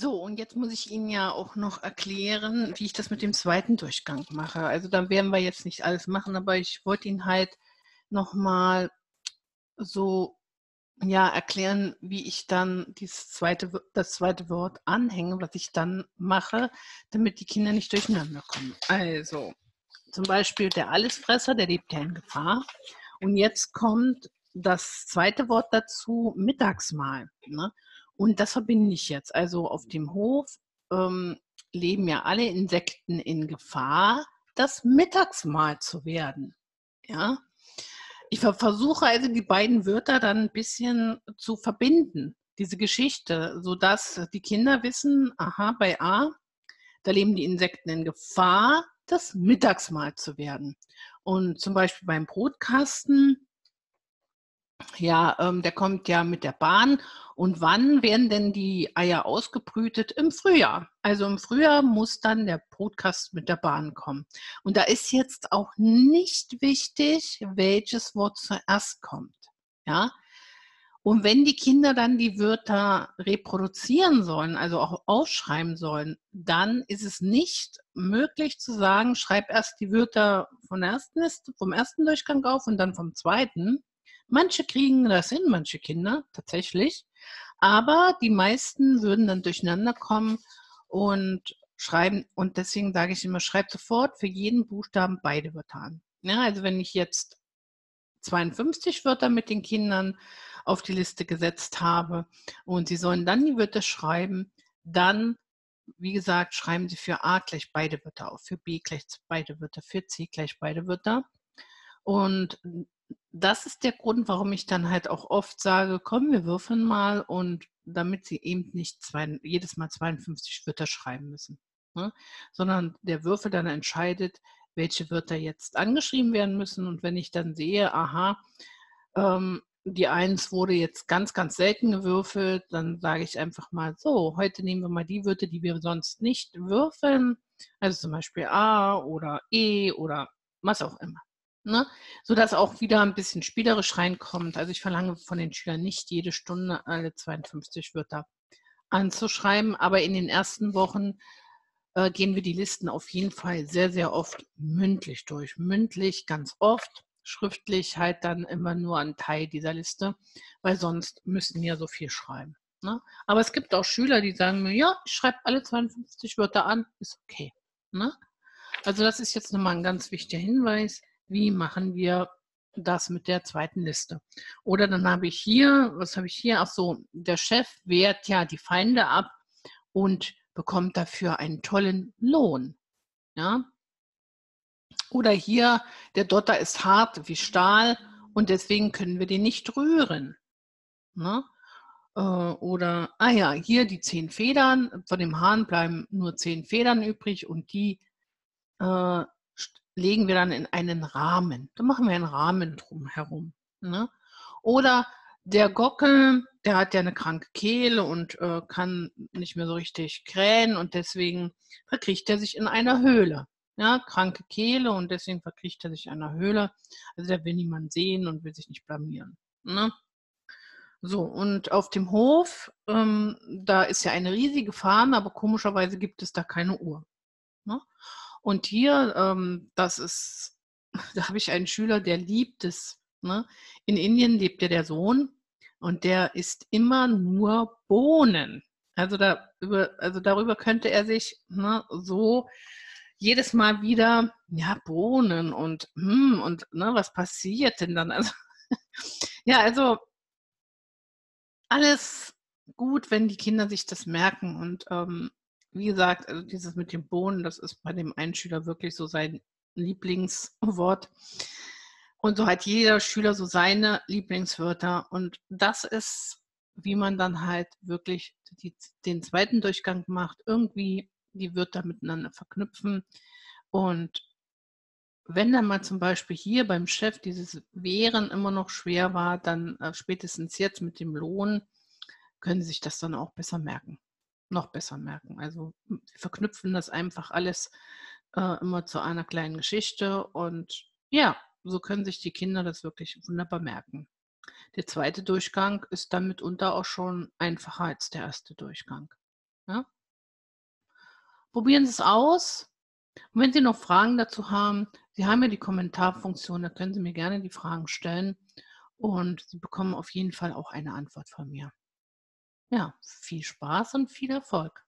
So, und jetzt muss ich Ihnen ja auch noch erklären, wie ich das mit dem zweiten Durchgang mache. Also da werden wir jetzt nicht alles machen, aber ich wollte Ihnen halt nochmal so erklären, wie ich dann das zweite Wort anhänge, was ich dann mache, damit die Kinder nicht durcheinander kommen. Also zum Beispiel der Allesfresser, der lebt ja in Gefahr. Und jetzt kommt das zweite Wort dazu, Mittagsmahl. Ne? Und das verbinde ich jetzt. Also auf dem Hof leben ja alle Insekten in Gefahr, das Mittagsmahl zu werden. Ja? Ich versuche also die beiden Wörter dann ein bisschen zu verbinden, diese Geschichte, sodass die Kinder wissen, aha, bei A, da leben die Insekten in Gefahr, das Mittagsmahl zu werden. Und zum Beispiel beim Brotkasten, der kommt ja mit der Bahn. Und wann werden denn die Eier ausgebrütet? Im Frühjahr. Also im Frühjahr muss dann der Brotkasten mit der Bahn kommen. Und da ist jetzt auch nicht wichtig, welches Wort zuerst kommt. Ja? Und wenn die Kinder dann die Wörter reproduzieren sollen, also auch ausschreiben sollen, dann ist es nicht möglich zu sagen, schreib erst die Wörter von der ersten Liste, vom ersten Durchgang auf und dann vom zweiten. Manche kriegen das hin, manche Kinder tatsächlich, aber die meisten würden dann durcheinander kommen und schreiben. Und deswegen sage ich immer, schreibt sofort für jeden Buchstaben beide Wörter an. Ja, also wenn ich jetzt 52 Wörter mit den Kindern auf die Liste gesetzt habe und sie sollen dann die Wörter schreiben, dann, wie gesagt, schreiben sie für A gleich beide Wörter auf, für B gleich beide Wörter, für C gleich beide Wörter. Und das ist der Grund, warum ich dann halt auch oft sage, komm, wir würfeln mal, und damit sie eben nicht jedes Mal 52 Wörter schreiben müssen, ne? Sondern der Würfel dann entscheidet, welche Wörter jetzt angeschrieben werden müssen. Und wenn ich dann sehe, aha, die 1 wurde jetzt ganz, ganz selten gewürfelt, dann sage ich einfach mal so, heute nehmen wir mal die Wörter, die wir sonst nicht würfeln, also zum Beispiel A oder E oder was auch immer. Ne? Sodass auch wieder ein bisschen spielerisch reinkommt. Also ich verlange von den Schülern nicht jede Stunde alle 52 Wörter anzuschreiben, aber in den ersten Wochen gehen wir die Listen auf jeden Fall sehr, sehr oft mündlich durch. Mündlich ganz oft, schriftlich halt dann immer nur ein Teil dieser Liste, weil sonst müssten wir ja so viel schreiben. Ne? Aber es gibt auch Schüler, die sagen mir, ja, ich schreibe alle 52 Wörter an, ist okay. Ne? Also das ist jetzt nochmal ein ganz wichtiger Hinweis. Wie machen wir das mit der zweiten Liste? Oder dann habe ich hier, was habe ich hier? Ach so, der Chef wehrt ja die Feinde ab und bekommt dafür einen tollen Lohn. Ja? Oder hier, der Dotter ist hart wie Stahl und deswegen können wir den nicht rühren. Ne? Oder, hier die 10 Federn, von dem Hahn bleiben nur 10 Federn übrig und die legen wir dann in einen Rahmen. Da machen wir einen Rahmen drumherum. Ne? Oder der Gockel, der hat ja eine kranke Kehle und kann nicht mehr so richtig krähen und deswegen verkriecht er sich in einer Höhle. Ja? Kranke Kehle und deswegen verkriecht er sich in einer Höhle. Also der will niemand sehen und will sich nicht blamieren. Ne? So, und auf dem Hof, da ist ja eine riesige Fahne, aber komischerweise gibt es da keine Uhr. Ne? Und hier, da habe ich einen Schüler, der liebt es. Ne? In Indien lebt ja der Sohn und der isst immer nur Bohnen. Also darüber könnte er sich so jedes Mal wieder, Bohnen und was passiert denn dann? Also, also alles gut, wenn die Kinder sich das merken und wie gesagt, also dieses mit dem Bohnen, das ist bei dem einen Schüler wirklich so sein Lieblingswort. Und so hat jeder Schüler so seine Lieblingswörter. Und das ist, wie man dann halt wirklich den zweiten Durchgang macht, irgendwie die Wörter miteinander verknüpfen. Und wenn dann mal zum Beispiel hier beim Chef dieses Wehren immer noch schwer war, dann spätestens jetzt mit dem Lohn können Sie sich das dann auch besser merken. Noch besser merken. Also wir verknüpfen das einfach alles immer zu einer kleinen Geschichte und so können sich die Kinder das wirklich wunderbar merken. Der zweite Durchgang ist dann mitunter auch schon einfacher als der erste Durchgang. Ja? Probieren Sie es aus. Und wenn Sie noch Fragen dazu haben, Sie haben ja die Kommentarfunktion, da können Sie mir gerne die Fragen stellen und Sie bekommen auf jeden Fall auch eine Antwort von mir. Ja, viel Spaß und viel Erfolg.